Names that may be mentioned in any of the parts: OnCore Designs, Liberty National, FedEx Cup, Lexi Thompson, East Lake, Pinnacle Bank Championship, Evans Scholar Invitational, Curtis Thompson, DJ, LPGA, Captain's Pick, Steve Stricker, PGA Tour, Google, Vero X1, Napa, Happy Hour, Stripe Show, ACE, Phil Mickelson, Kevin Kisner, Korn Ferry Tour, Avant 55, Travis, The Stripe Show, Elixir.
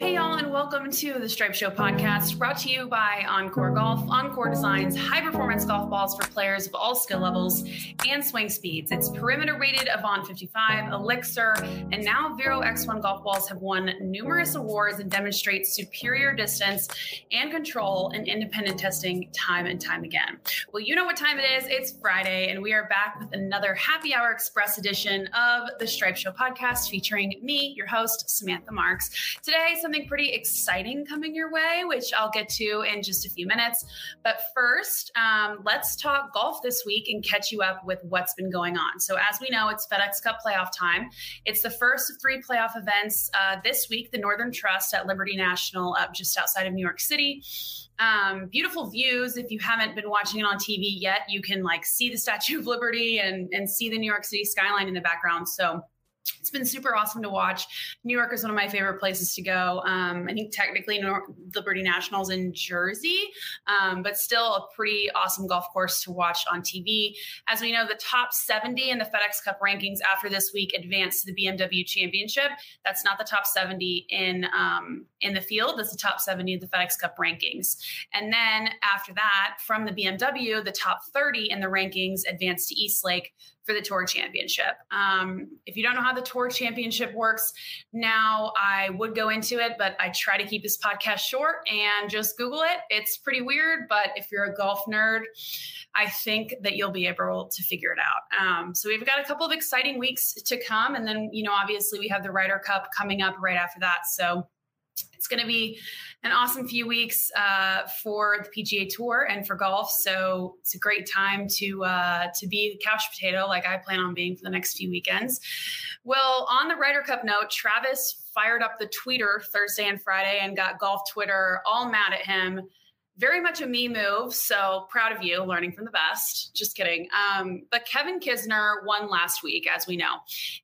Hey y'all, and welcome to the Stripe Show podcast, brought to you by OnCore Golf. OnCore designs high-performance golf balls for players of all skill levels and swing speeds. It's perimeter-rated Avant 55, Elixir, and now Vero X1 golf balls have won numerous awards and demonstrate superior distance and control and independent testing time and time again. Well, you know what time it is. It's Friday, and we are back with another Happy Hour Express edition of the Stripe Show podcast featuring me, your host, Samantha Marks. Today, something pretty exciting coming your way, which I'll get to in just a few minutes. But first, let's talk golf this week and catch you up with what's been going on. So as we know, it's FedEx Cup playoff time. It's the first of three playoff events this week, the Northern Trust at Liberty National up just outside of New York City. Beautiful views. If you haven't been watching it on TV yet, you can like see the Statue of Liberty and see the New York City skyline in the background. So it's been super awesome to watch. New York is one of my favorite places to go. I think technically Liberty National's in Jersey, but still a pretty awesome golf course to watch on TV. As we know, the top 70 in the FedEx Cup rankings after this week advanced to the BMW Championship. That's not the top 70 in the field. That's the top 70 of the FedEx Cup rankings. And then after that, from the BMW, the top 30 in the rankings advanced to East Lake for the Tour Championship. If you don't know how the Tour Championship works now, I would go into it, but I try to keep this podcast short and just Google it. It's pretty weird, but if you're a golf nerd, I think that you'll be able to figure it out. So we've got a couple of exciting weeks to come. And then, you know, obviously we have the Ryder Cup coming up right after that. So it's going to be an awesome few weeks for the PGA Tour and for golf. So it's a great time to be the couch potato like I plan on being for the next few weekends. Well, on the Ryder Cup note, Travis fired up the Twitter Thursday and Friday and got Golf Twitter all mad at him. Very much a me move, so proud of you, learning from the best. Just kidding. But Kevin Kisner won last week, as we know,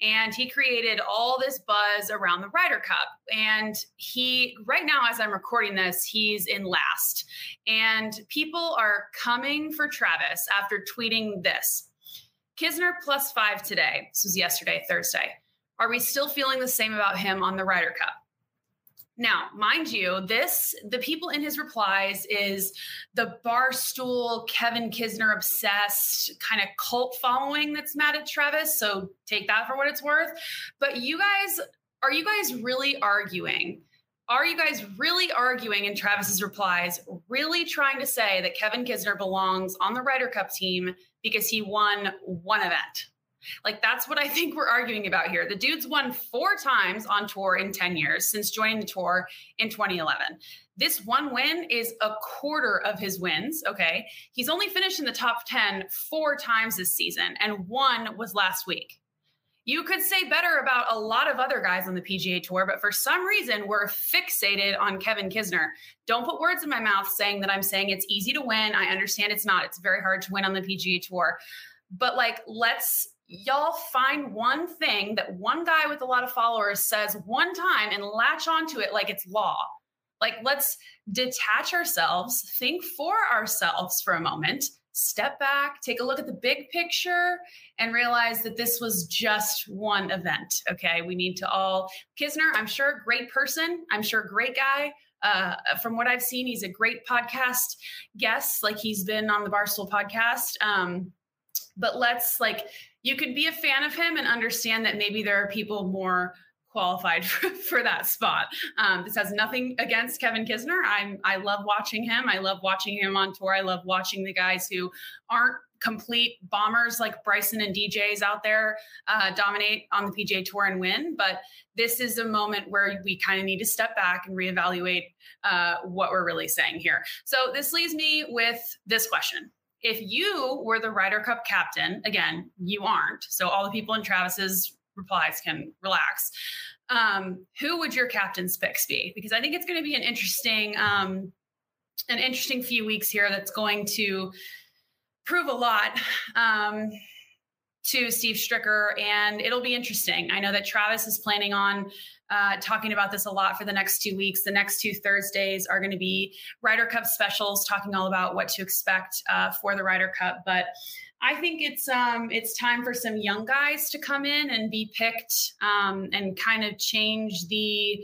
and he created all this buzz around the Ryder Cup. And he, right now, as I'm recording this, he's in last. And people are coming for Travis after tweeting this. Kisner +5 today. This was yesterday, Thursday. Are we still feeling the same about him on the Ryder Cup? Now, mind you, the people in his replies is the Barstool, Kevin Kisner obsessed kind of cult following that's mad at Travis. So take that for what it's worth. But are you guys really arguing in Travis's replies, really trying to say that Kevin Kisner belongs on the Ryder Cup team because he won one event? Like, that's what I think we're arguing about here. The dude's won 4 times on tour in 10 years since joining the tour in 2011. This one win is a quarter of his wins, okay? He's only finished in the top 10 4 times this season, and one was last week. You could say better about a lot of other guys on the PGA Tour, but for some reason, we're fixated on Kevin Kisner. Don't put words in my mouth saying it's easy to win. I understand it's not. It's very hard to win on the PGA Tour. But, like, y'all find one thing that one guy with a lot of followers says one time and latch onto it like it's law. Like, let's detach ourselves, think for ourselves for a moment, step back, take a look at the big picture, and realize that this was just one event. Okay, we need to all. Kisner, I'm sure, great person. I'm sure, great guy. From what I've seen, he's a great podcast guest. Like, he's been on the Barstool podcast. But let's you could be a fan of him and understand that maybe there are people more qualified for that spot. This has nothing against Kevin Kisner. I love watching him. I love watching him on tour. I love watching the guys who aren't complete bombers like Bryson and DJs out there dominate on the PGA Tour and win. But this is a moment where we kind of need to step back and reevaluate what we're really saying here. So this leaves me with this question. If you were the Ryder Cup captain, again, you aren't, so all the people in Travis's replies can relax. Who would your captain's picks be? Because I think it's going to be an interesting few weeks here that's going to prove a lot to Steve Stricker, and it'll be interesting. I know that Travis is planning on talking about this a lot for the next 2 weeks. The next 2 Thursdays are going to be Ryder Cup specials, talking all about what to expect for the Ryder Cup. But I think it's time for some young guys to come in and be picked and kind of change the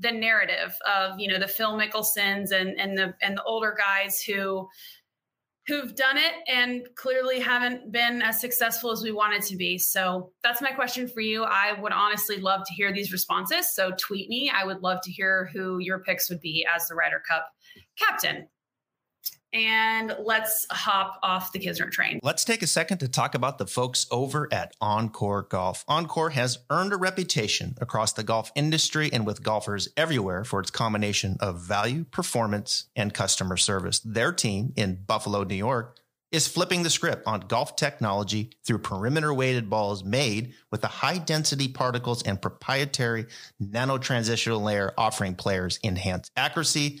the narrative of, you know, the Phil Mickelsons and the older guys who've done it and clearly haven't been as successful as we wanted to be. So that's my question for you. I would honestly love to hear these responses. So tweet me. I would love to hear who your picks would be as the Ryder Cup captain. And let's hop off the Kisner train. Let's take a second to talk about the folks over at OnCore Golf. OnCore has earned a reputation across the golf industry and with golfers everywhere for its combination of value, performance, and customer service. Their team in Buffalo, New York, is flipping the script on golf technology through perimeter-weighted balls made with the high-density particles and proprietary nanotransitional layer, offering players enhanced accuracy,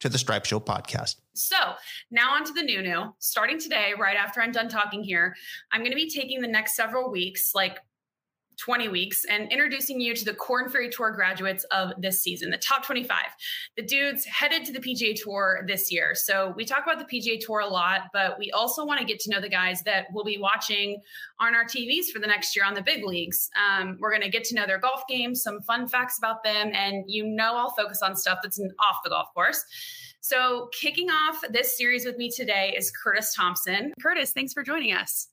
to the Stripe Show podcast. So now on to the new, starting today, right after I'm done talking here, I'm going to be taking the next several weeks, like 20 weeks, and introducing you to the Korn Ferry Tour graduates of this season, the top 25, the dudes headed to the PGA Tour this year. So we talk about the PGA Tour a lot, but we also want to get to know the guys that we'll be watching on our TVs for the next year on the big leagues. We're going to get to know their golf games, some fun facts about them, and you know I'll focus on stuff that's off the golf course. So kicking off this series with me today is Curtis Thompson. Curtis, thanks for joining us.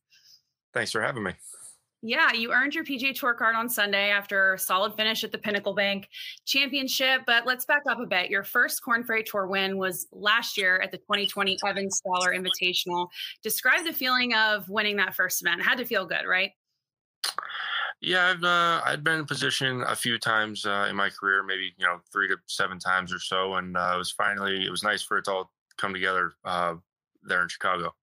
Thanks for having me. Yeah, you earned your PGA Tour card on Sunday after a solid finish at the Pinnacle Bank Championship. But let's back up a bit. Your first Korn Ferry Tour win was last year at the 2020 Evans Scholar Invitational. Describe the feeling of winning that first event. It had to feel good, right? Yeah, I'd been in position a few times in my career, maybe 3 to 7 times or so, and it was nice for it to all come together there in Chicago.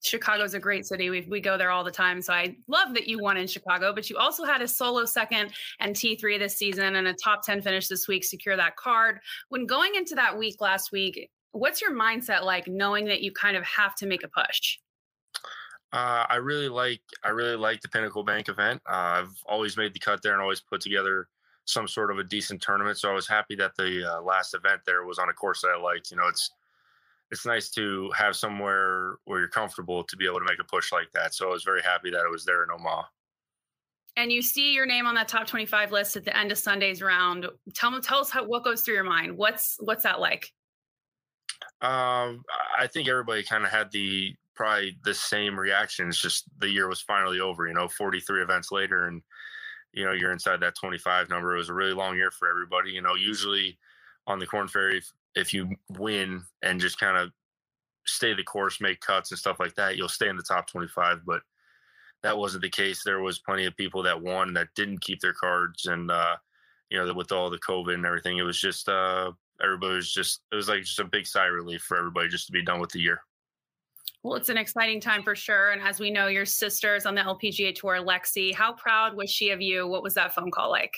Chicago's a great city. We go there all the time. So I love that you won in Chicago, but you also had a solo second and T3 this season and a top 10 finish this week, secure that card. When going into that week last week, what's your mindset like knowing that you kind of have to make a push? I really like the Pinnacle Bank event. I've always made the cut there and always put together some sort of a decent tournament. So I was happy that the last event there was on a course that I liked. It's nice to have somewhere where you're comfortable to be able to make a push like that. So I was very happy that it was there in Omaha. And you see your name on that top 25 list at the end of Sunday's round. Tell us what goes through your mind. What's that like? I think everybody kind of had probably the same reaction. It's just the year was finally over, 43 events later, and, you're inside that 25 number. It was a really long year for everybody. Usually on the Korn Ferry, if you win and just kind of stay the course, make cuts and stuff like that, you'll stay in the top 25. But that wasn't the case. There was plenty of people that won that didn't keep their cards. And, with all the COVID and everything, it was just everybody was just, it was like just a big sigh of relief for everybody just to be done with the year. Well, it's an exciting time for sure. And as we know, your sister's on the LPGA Tour, Lexi. How proud was she of you? What was that phone call like?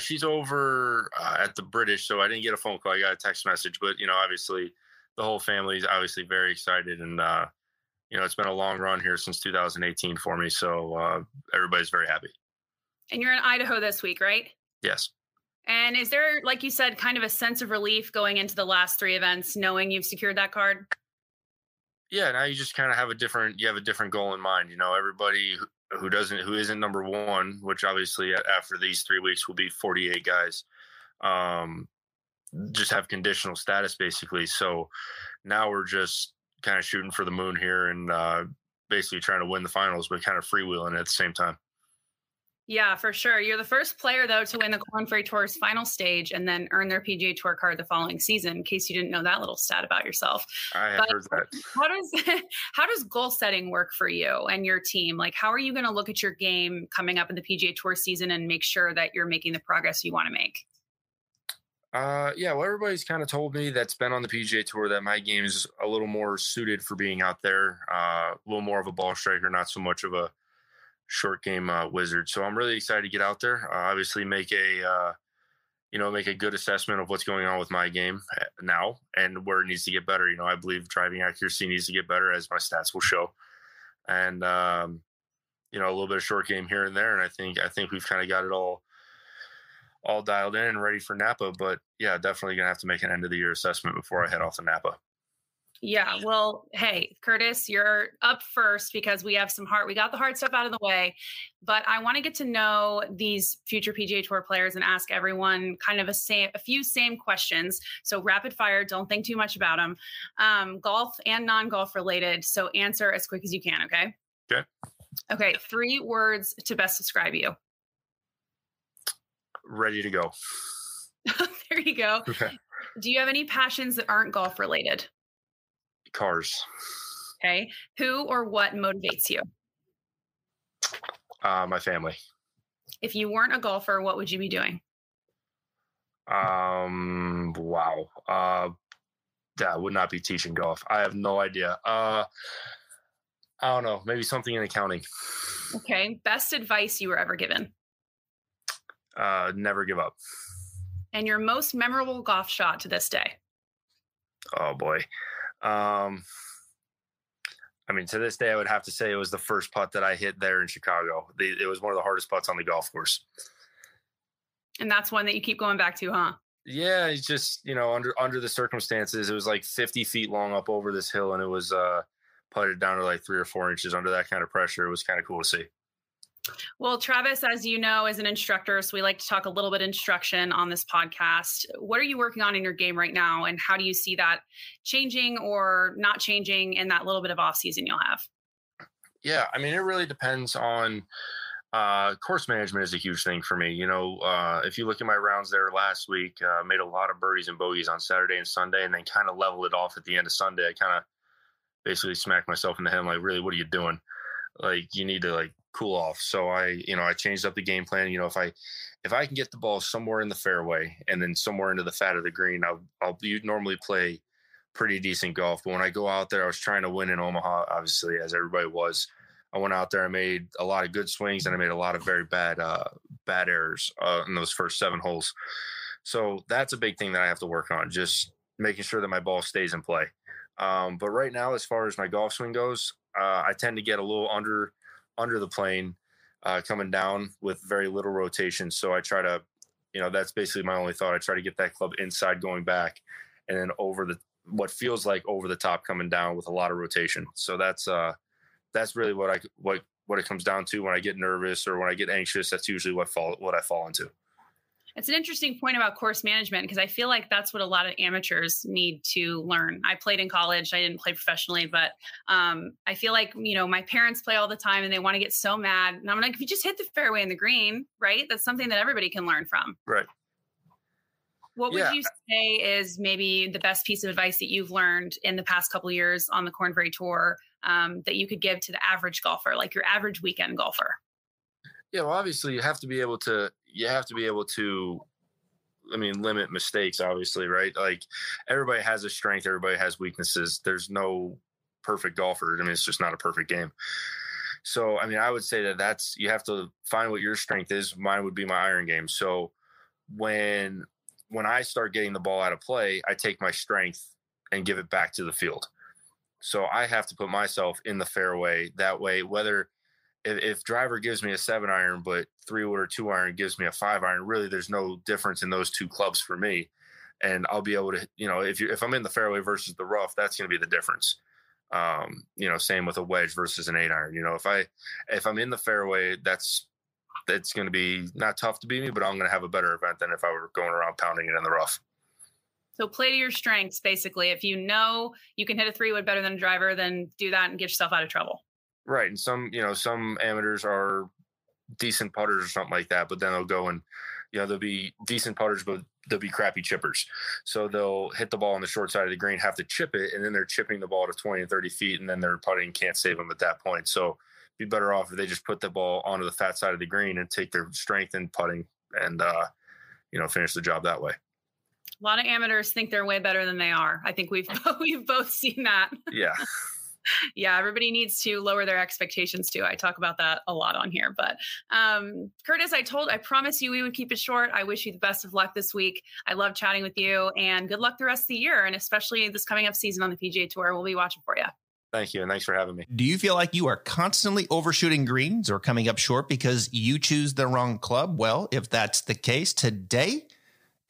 She's over at the British, so I didn't get a phone call. I got a text message, but obviously, the whole family is obviously very excited, and it's been a long run here since 2018 for me. So everybody's very happy. And you're in Idaho this week, right? Yes. And is there, like you said, kind of a sense of relief going into the last 3 events, knowing you've secured that card? Yeah, now you just kind of have a different goal in mind. Everybody who isn't number one, which obviously after these 3 weeks will be 48 guys, just have conditional status basically. So now we're just kind of shooting for the moon here and basically trying to win the finals, but kind of freewheeling at the same time. Yeah, for sure. You're the first player though to win the Korn Ferry Tour's final stage and then earn their PGA Tour card the following season, in case you didn't know that little stat about yourself. I heard that. How does goal setting work for you and your team? Like, how are you going to look at your game coming up in the PGA Tour season and make sure that you're making the progress you want to make? Well, everybody's kind of told me that's been on the PGA Tour that my game is a little more suited for being out there, a little more of a ball striker, not so much of a short game wizard. So I'm really excited to get out there, obviously make a you know, make a good assessment of what's going on with my game now and where it needs to get better. You know, I believe driving accuracy needs to get better, as my stats will show. And, you know, a little bit of short game here and there. And I think we've kind of got it all dialed in and ready for Napa. But yeah, definitely going to have to make an end of the year assessment before I head off to Napa. Yeah. Well, hey, Curtis, you're up first because we have some hard. We got the hard stuff out of the way, but I want to get to know these future PGA Tour players and ask everyone kind of a few same questions. So rapid fire, don't think too much about them. Golf and non-golf related. So answer as quick as you can. Okay. Okay. Okay. 3 words to best describe you. Ready to go. There you go. Okay. Do you have any passions that aren't golf related? Cars. Okay. Who or what motivates you? My family. If you weren't a golfer, what would you be doing? Wow. That would not be teaching golf. I have no idea. I don't know. Maybe something in accounting. Okay. Best advice you were ever given? Never give up. And your most memorable golf shot to this day? Oh boy. I mean, to this day, I would have to say it was the first putt that I hit there in Chicago. It was one of the hardest putts on the golf course. And that's one that you keep going back to, huh? Yeah. It's just, you know, under the circumstances, it was like 50 feet long up over this hill. And it was, putted down to like 3 or 4 inches under that kind of pressure. It was kind of cool to see. Well, Travis, as you know, is an instructor, so we like to talk a little bit instruction on this podcast. What are you working on in your game right now, and how do you see that changing or not changing in that little bit of off season you'll have? Yeah, I mean, it really depends on course management is a huge thing for me. You know, if you look at my rounds there last week, made a lot of birdies and bogeys on Saturday and Sunday, and then kind of leveled it off at the end of Sunday. I kind of basically smacked myself in the head. I'm like, really, what are you doing? Like, you need to like cool off. So I changed up the game plan. You know, if I can get the ball somewhere in the fairway and then somewhere into the fat of the green, you normally play pretty decent golf. But when I go out there, I was trying to win in Omaha, obviously, as everybody was. I went out there, I made a lot of good swings, and I made a lot of very bad errors in those first 7 holes. So that's a big thing that I have to work on, just making sure that my ball stays in play. But right now, as far as my golf swing goes, I tend to get a little under the plane coming down with very little rotation. So I try to, you know, that's basically my only thought. I try to get that club inside going back and then what feels like over the top coming down with a lot of rotation. So that's really what it comes down to when I get nervous or when I get anxious. That's usually what I fall into. It's an interesting point about course management, because I feel like that's what a lot of amateurs need to learn. I played in college. I didn't play professionally, but I feel like, you know, my parents play all the time and they want to get so mad. And I'm like, if you just hit the fairway and the green, right? That's something that everybody can learn from. Right. What would you say is maybe the best piece of advice that you've learned in the past couple of years on the Korn Ferry Tour that you could give to the average golfer, like your average weekend golfer? Yeah, well, obviously you have to be able to, I mean, limit mistakes, obviously, right? Like everybody has a strength, everybody has weaknesses. There's no perfect golfer. I mean, it's just not a perfect game. So, I mean, I would say that's, you have to find what your strength is. Mine would be my iron game. So when I start getting the ball out of play, I take my strength and give it back to the field. So I have to put myself in the fairway that way, whether if driver gives me a 7 iron, but 3-wood or 2 iron gives me a 5 iron, really there's no difference in those two clubs for me. And I'll be able to, you know, if I'm in the fairway versus the rough, that's going to be the difference. You know, same with a wedge versus an 8 iron, you know, if I'm in the fairway, that's going to be not tough to beat me, but I'm going to have a better event than if I were going around pounding it in the rough. So play to your strengths, basically. If you know you can hit a 3-wood better than a driver, then do that and get yourself out of trouble. Right. And some amateurs are decent putters or something like that, but then they'll go and, you know, they'll be decent putters, but they'll be crappy chippers. So they'll hit the ball on the short side of the green, have to chip it, and then they're chipping the ball to 20 and 30 feet, and then their putting can't save them at that point. So it'd be better off if they just put the ball onto the fat side of the green and take their strength in putting and, you know, finish the job that way. A lot of amateurs think they're way better than they are. I think we've both seen that. Yeah. Yeah, everybody needs to lower their expectations too. I talk about that a lot on here, but Curtis, I promise you we would keep it short. I wish you the best of luck this week. I love chatting with you, and good luck the rest of the year, and especially this coming up season on the PGA Tour. We'll be watching for you. Thank you, and thanks for having me. Do you feel like you are constantly overshooting greens or coming up short because you choose the wrong club? Well, if that's the case, today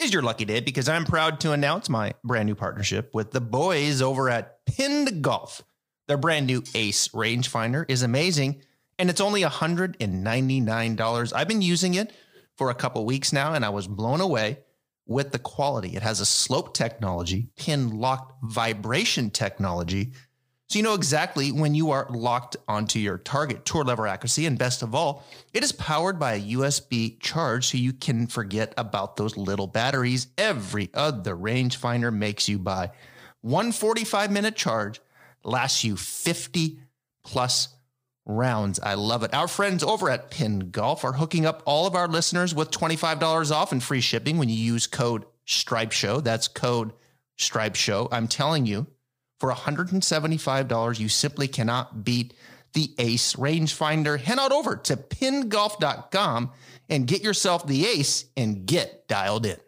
is your lucky day, because I'm proud to announce my brand new partnership with the boys over at Pinned Golf. Their brand new ACE rangefinder is amazing, and it's only $199. I've been using it for a couple weeks now, and I was blown away with the quality. It has a slope technology, pin locked vibration technology, so you know exactly when you are locked onto your target, tour level accuracy, and best of all, it is powered by a USB charge, so you can forget about those little batteries every other rangefinder makes you buy. 145-minute charge lasts you 50-plus rounds. I love it. Our friends over at Pinned Golf are hooking up all of our listeners with $25 off and free shipping when you use code Stripe Show. That's code Stripe Show. I'm telling you, for $175, you simply cannot beat the ACE rangefinder. Head on over to pinngolf.com and get yourself the ACE and get dialed in.